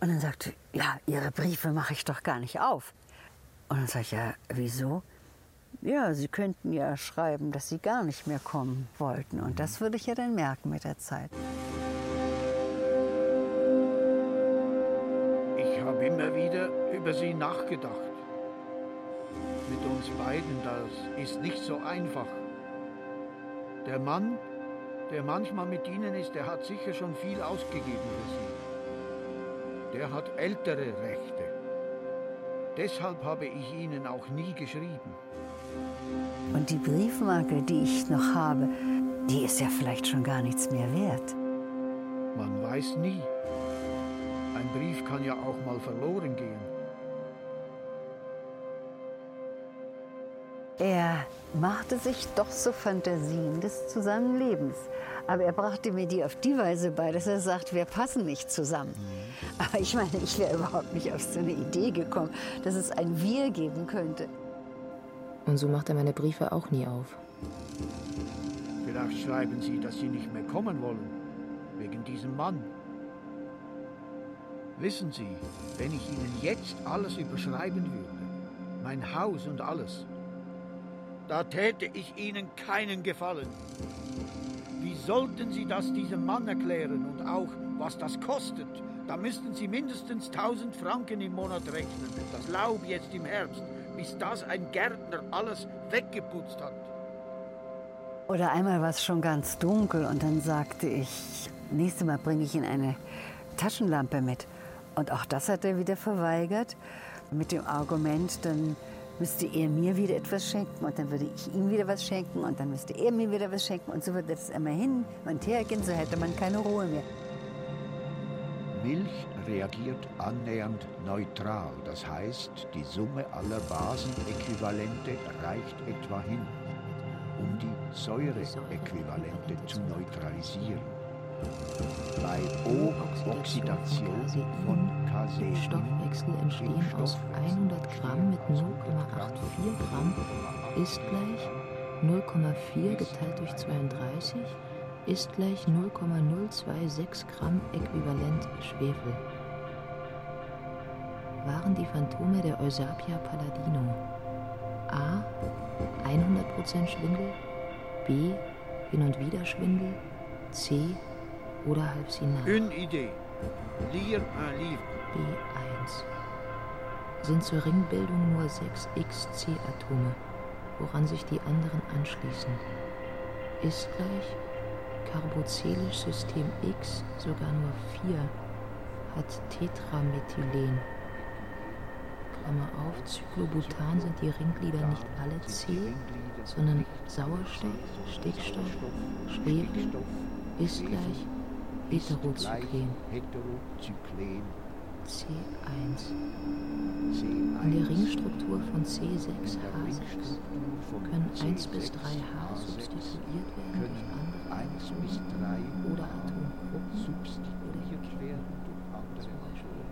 Und dann sagte er, ja, Ihre Briefe mache ich doch gar nicht auf. Und dann sage ich, ja, wieso? Ja, Sie könnten ja schreiben, dass Sie gar nicht mehr kommen wollten. Und das würde ich ja dann merken mit der Zeit. Immer wieder über sie nachgedacht. Mit uns beiden, das ist nicht so einfach. Der Mann, der manchmal mit ihnen ist, der hat sicher schon viel ausgegeben für sie. Der hat ältere Rechte. Deshalb habe ich ihnen auch nie geschrieben. Und die Briefmarke, die ich noch habe, die ist ja vielleicht schon gar nichts mehr wert. Man weiß nie. Ein Brief kann ja auch mal verloren gehen. Er machte sich doch so Fantasien des Zusammenlebens. Aber er brachte mir die auf die Weise bei, dass er sagt, wir passen nicht zusammen. Aber ich meine, ich wäre überhaupt nicht auf so eine Idee gekommen, dass es ein Wir geben könnte. Und so macht er meine Briefe auch nie auf. Vielleicht schreiben Sie, dass Sie nicht mehr kommen wollen, wegen diesem Mann. Wissen Sie, wenn ich Ihnen jetzt alles überschreiben würde, mein Haus und alles, da täte ich Ihnen keinen Gefallen. Wie sollten Sie das diesem Mann erklären und auch, was das kostet? Da müssten Sie mindestens tausend Franken im Monat rechnen, das Laub jetzt im Herbst, bis das ein Gärtner alles weggeputzt hat. Oder einmal war es schon ganz dunkel und dann sagte ich, nächstes Mal bringe ich Ihnen eine Taschenlampe mit. Und auch das hat er wieder verweigert, mit dem Argument, dann müsste er mir wieder etwas schenken und dann würde ich ihm wieder was schenken und dann müsste er mir wieder was schenken und so würde das immer hin und her gehen, so hätte man keine Ruhe mehr. Milch reagiert annähernd neutral, das heißt, die Summe aller Basenäquivalente reicht etwa hin, um die Säureäquivalente zu neutralisieren. Bei O-Oxidation von Casein Stoffwechsel entstehen aus hundert Gramm mit null Komma vierundachtzig Gramm ist gleich null Komma vier geteilt durch zweiunddreißig ist gleich null Komma null zwei sechs Gramm äquivalent Schwefel. Waren die Phantome der Eusapia Palladino A. hundert Prozent Schwindel, B. Hin und wieder Schwindel, C. oder Halbsinat? Une idée. Lire un livre. B eins. Sind zur Ringbildung nur sechs X C-Atome, woran sich die anderen anschließen. Ist gleich carboxylisch System X sogar nur vier, hat Tetramethylen. Klammer auf, Zyklobutan sind die Ringlieder nicht alle C, sondern Sauerstoff, Stickstoff, Schwefel ist gleich Heterozyklen. C eins. In der Ringstruktur von C sechs H sechs können eins bis drei H substituiert werden durch andere Atome oder Atomgruppen substituiert werden durch andere Atome.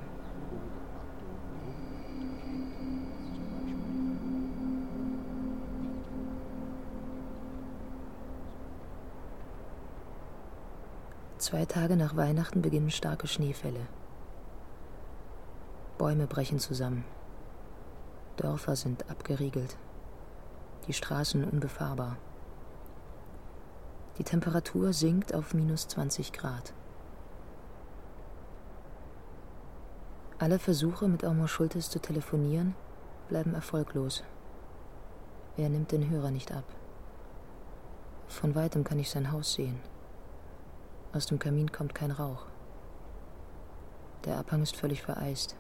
Zwei Tage nach Weihnachten beginnen starke Schneefälle. Bäume brechen zusammen. Dörfer sind abgeriegelt. Die Straßen unbefahrbar. Die Temperatur sinkt auf minus zwanzig Grad. Alle Versuche, mit Omar Schultes zu telefonieren, bleiben erfolglos. Er nimmt den Hörer nicht ab. Von weitem kann ich sein Haus sehen. Aus dem Kamin kommt kein Rauch. Der Abhang ist völlig vereist.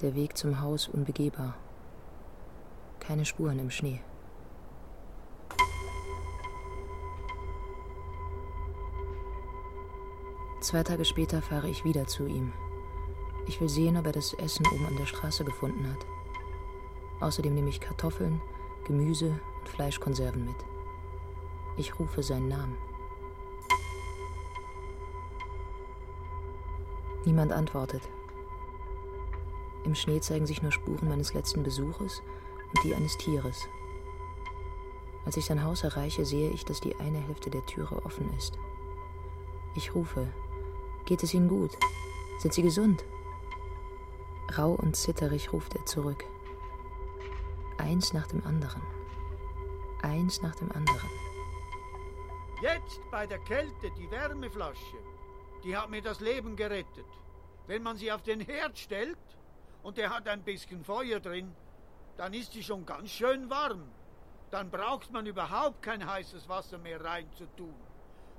Der Weg zum Haus unbegehbar. Keine Spuren im Schnee. Zwei Tage später fahre ich wieder zu ihm. Ich will sehen, ob er das Essen oben an der Straße gefunden hat. Außerdem nehme ich Kartoffeln, Gemüse und Fleischkonserven mit. Ich rufe seinen Namen. Niemand antwortet. Im Schnee zeigen sich nur Spuren meines letzten Besuches und die eines Tieres. Als ich sein Haus erreiche, sehe ich, dass die eine Hälfte der Türe offen ist. Ich rufe. Geht es Ihnen gut? Sind Sie gesund? Rau und zitterig ruft er zurück. Eins nach dem anderen. Eins nach dem anderen. Jetzt bei der Kälte die Wärmeflasche. Die hat mir das Leben gerettet. Wenn man sie auf den Herd stellt und der hat ein bisschen Feuer drin, dann ist sie schon ganz schön warm. Dann braucht man überhaupt kein heißes Wasser mehr reinzutun.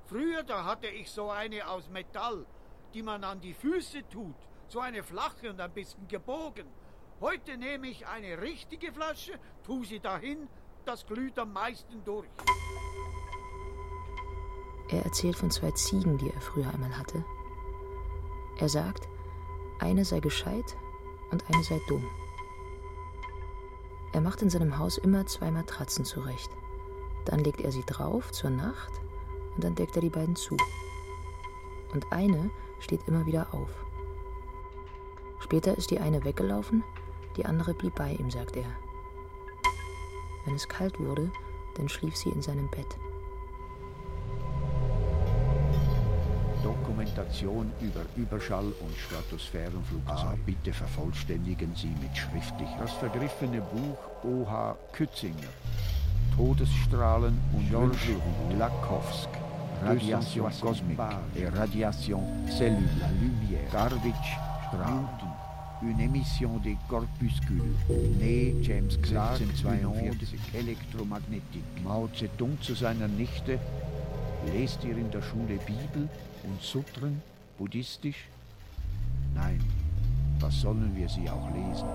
Früher, da hatte ich so eine aus Metall, die man an die Füße tut, so eine flache und ein bisschen gebogen. Heute nehme ich eine richtige Flasche, tue sie dahin, das glüht am meisten durch. Er erzählt von zwei Ziegen, die er früher einmal hatte. Er sagt, eine sei gescheit und eine sei dumm. Er macht in seinem Haus immer zwei Matratzen zurecht. Dann legt er sie drauf zur Nacht und dann deckt er die beiden zu. Und eine steht immer wieder auf. Später ist die eine weggelaufen, die andere blieb bei ihm, sagt er. Wenn es kalt wurde, dann schlief sie in seinem Bett. Dokumentation über Überschall- und Stratosphärenflugzeuge. A, bitte vervollständigen Sie mit schriftlich. Das vergriffene Buch O H Kützinger. Todesstrahlen und George Lakowsk. Radiation Cosmic et Radiation Cellule. La Lumière. Darwich Strahlen. Une émission des corpuscules. Nee, James Clark, sechzehnhundertzweiundvierzig. Elektromagnetik. Mao Zedong zu seiner Nichte. Lest ihr in der Schule Bibel und Sutren, buddhistisch? Nein, was sollen wir sie auch lesen?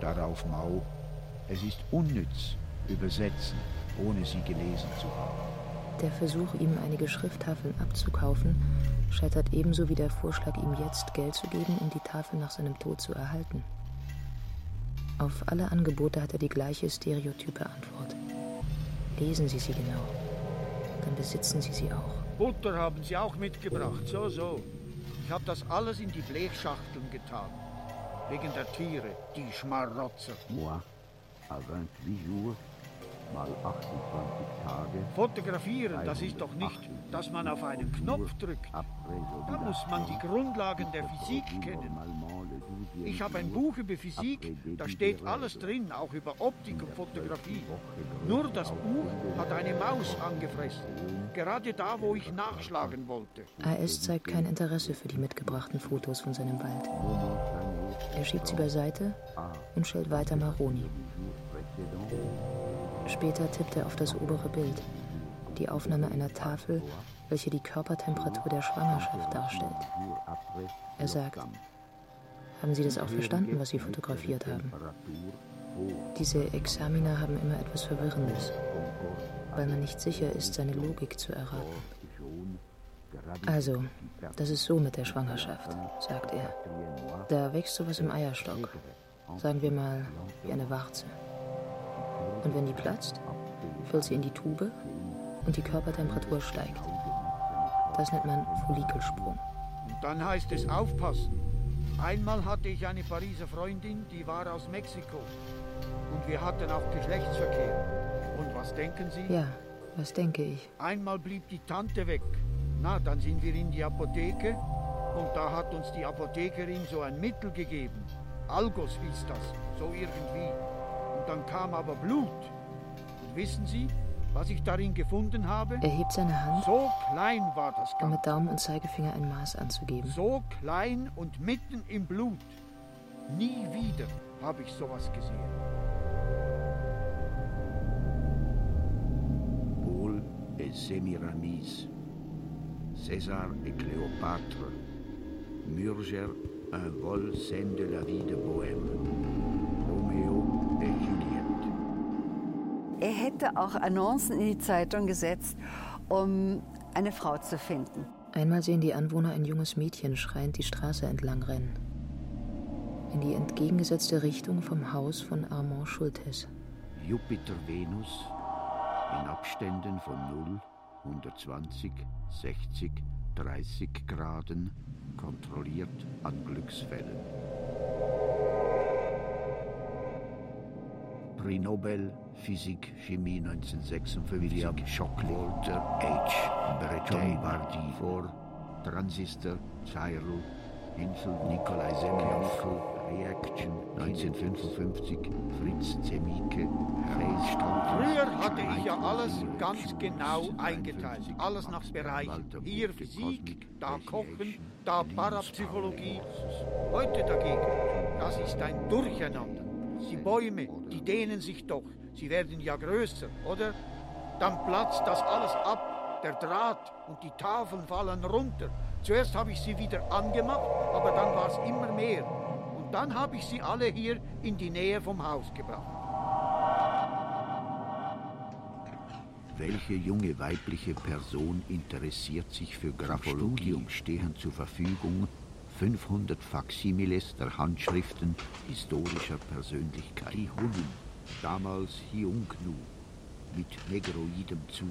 Darauf Mao, es ist unnütz, übersetzen, ohne sie gelesen zu haben. Der Versuch, ihm einige Schrifttafeln abzukaufen, scheitert ebenso wie der Vorschlag, ihm jetzt Geld zu geben, um die Tafel nach seinem Tod zu erhalten. Auf alle Angebote hat er die gleiche stereotype Antwort. Lesen Sie sie genau. Dann besitzen Sie sie auch. Butter haben Sie auch mitgebracht. So, so. Ich habe das alles in die Blechschachteln getan. Wegen der Tiere, die Schmarotzer. Moi, à vingt-huit jours, mal achtundzwanzig Tage. Fotografieren, das ist doch nicht, dass man auf einen Knopf drückt. Da muss man die Grundlagen der Physik kennen. Ich habe ein Buch über Physik, da steht alles drin, auch über Optik und Fotografie. Nur das Buch hat eine Maus angefressen, gerade da, wo ich nachschlagen wollte. A S zeigt kein Interesse für die mitgebrachten Fotos von seinem Wald. Er schiebt sie beiseite und schält weiter Maroni. Später tippt er auf das obere Bild, die Aufnahme einer Tafel, welche die Körpertemperatur der Schwangerschaft darstellt. Er sagt: Haben Sie das auch verstanden, was Sie fotografiert haben? Diese Examina haben immer etwas Verwirrendes, weil man nicht sicher ist, seine Logik zu erraten. Also, das ist so mit der Schwangerschaft, sagt er. Da wächst sowas im Eierstock, sagen wir mal wie eine Warze. Und wenn die platzt, fällt sie in die Tube und die Körpertemperatur steigt. Das nennt man Follikelsprung. Und dann heißt es aufpassen. Einmal hatte ich eine Pariser Freundin, die war aus Mexiko. Und wir hatten auch Geschlechtsverkehr. Und was denken Sie? Ja, was denke ich? Einmal blieb die Tante weg. Na, dann sind wir in die Apotheke. Und da hat uns die Apothekerin so ein Mittel gegeben. Algos hieß das, so irgendwie. Und dann kam aber Blut. Und wissen Sie, was ich darin gefunden habe? Er hebt seine Hand. So klein war das Ganze. Um mit Daumen und Zeigefinger ein Maß anzugeben. So klein und mitten im Blut. Nie wieder habe ich sowas gesehen. Paul et Semiramis, César et Cléopâtre, Mürger, un vol scène de la vie de Bohème, Roméo et Juliette. Er hätte auch Annoncen in die Zeitung gesetzt, um eine Frau zu finden. Einmal sehen die Anwohner ein junges Mädchen schreiend die Straße entlang rennen. In die entgegengesetzte Richtung vom Haus von Armand Schultes. Jupiter, Venus, in Abständen von null, hundertzwanzig, sechzig, dreißig Graden, kontrolliert an Glücksfällen. Prix Nobel Physik, Chemie neunzehnhundertsechsundfünfzig, William Schock, Walter H. Breton, Bardi, Vor, Transistor, Cyril, Insel, Nikolai Semyonko, Reaction, neunzehnhundertfünfundfünfzig, Fritz Zemike, Reisstand. Früher hatte ich ja alles ganz genau eingeteilt, alles nach Bereichen. Hier Physik, da Kochen, da Parapsychologie. Heute dagegen, das ist ein Durcheinander. Die Bäume, die dehnen sich doch. Sie werden ja größer, oder? Dann platzt das alles ab. Der Draht und die Tafeln fallen runter. Zuerst habe ich sie wieder angemacht, aber dann war es immer mehr. Und dann habe ich sie alle hier in die Nähe vom Haus gebracht. Welche junge weibliche Person interessiert sich für Graphologie? Zum Studium stehen zur Verfügung fünfhundert Faksimiles der Handschriften historischer Persönlichkeit. Die Hunnen, damals Hiunknu, mit negroidem Zug,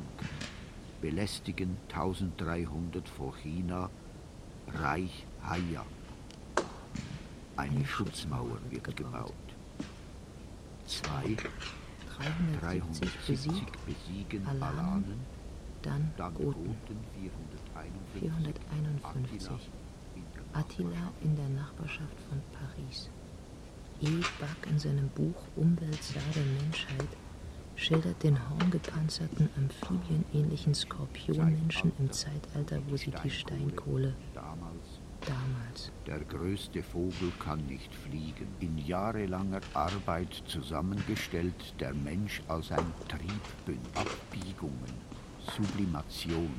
belästigen eintausenddreihundert vor China, Reich Haya. Eine Schutzmauer wird gebaut. Zwei, dreihundertsiebzig besiegen Alanen, dann Goten, vierhunderteinundfünfzig. Attila in der Nachbarschaft von Paris. E. Buck in seinem Buch Umweltsaal der Menschheit schildert den horngepanzerten amphibienähnlichen Skorpionmenschen im Zeitalter, wo sie die Steinkohle damals. Der größte Vogel kann nicht fliegen. In jahrelanger Arbeit zusammengestellt, der Mensch als ein Triebbündel. Abbiegungen, Sublimation.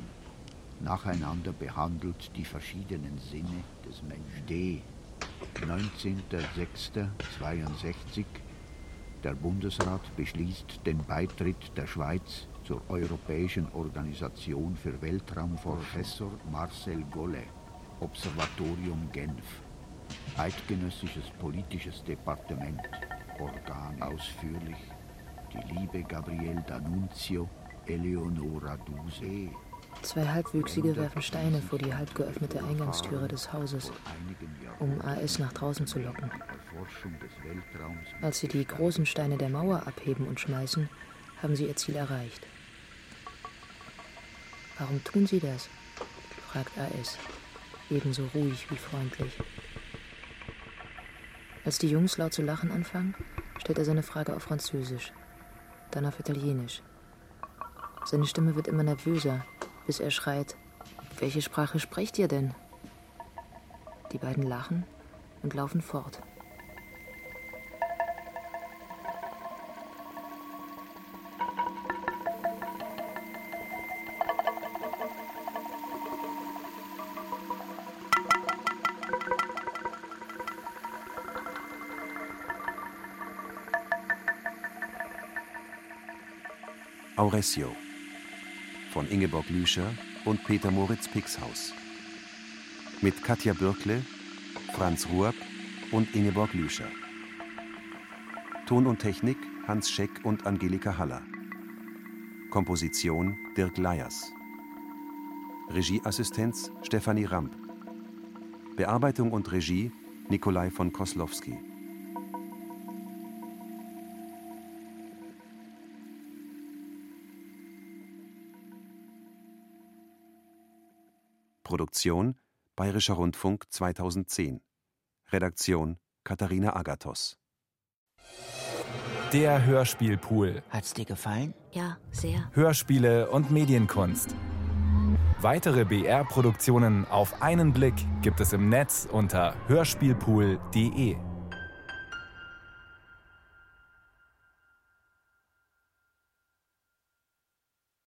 Nacheinander behandelt die verschiedenen Sinne des Menschen. D. neunzehnter sechster zweiundsechzig. Der Bundesrat beschließt den Beitritt der Schweiz zur Europäischen Organisation für Weltraumforschung. Professor Marcel Gollet, Observatorium Genf. Eidgenössisches Politisches Departement. Organ ausführlich. die liebe Gabrielle D'Annunzio, Eleonora Duse. Zwei Halbwüchsige werfen Steine vor die halb geöffnete Eingangstüre des Hauses, um A S nach draußen zu locken. Als sie die großen Steine der Mauer abheben und schmeißen, haben sie ihr Ziel erreicht. Warum tun sie das? Fragt A S, ebenso ruhig wie freundlich. Als die Jungs laut zu lachen anfangen, stellt er seine Frage auf Französisch, dann auf Italienisch. Seine Stimme wird immer nervöser, bis er schreit, welche Sprache sprecht ihr denn? Die beiden lachen und laufen fort. Oresio von Ingeborg Lüscher und Peter Moritz Pixhaus. Mit Katja Bürkle, Franz Rupp und Ingeborg Lüscher. Ton und Technik Hans Scheck und Angelika Haller. Komposition Dirk Leyers. Regieassistenz Stefanie Ramp. Bearbeitung und Regie Nikolai von Koslowski. Produktion Bayerischer Rundfunk zweitausendzehn. Redaktion Katharina Agathos. Der Hörspielpool. Hat's dir gefallen? Ja, sehr. Hörspiele und Medienkunst. Weitere B R-Produktionen auf einen Blick gibt es im Netz unter hörspielpool punkt de.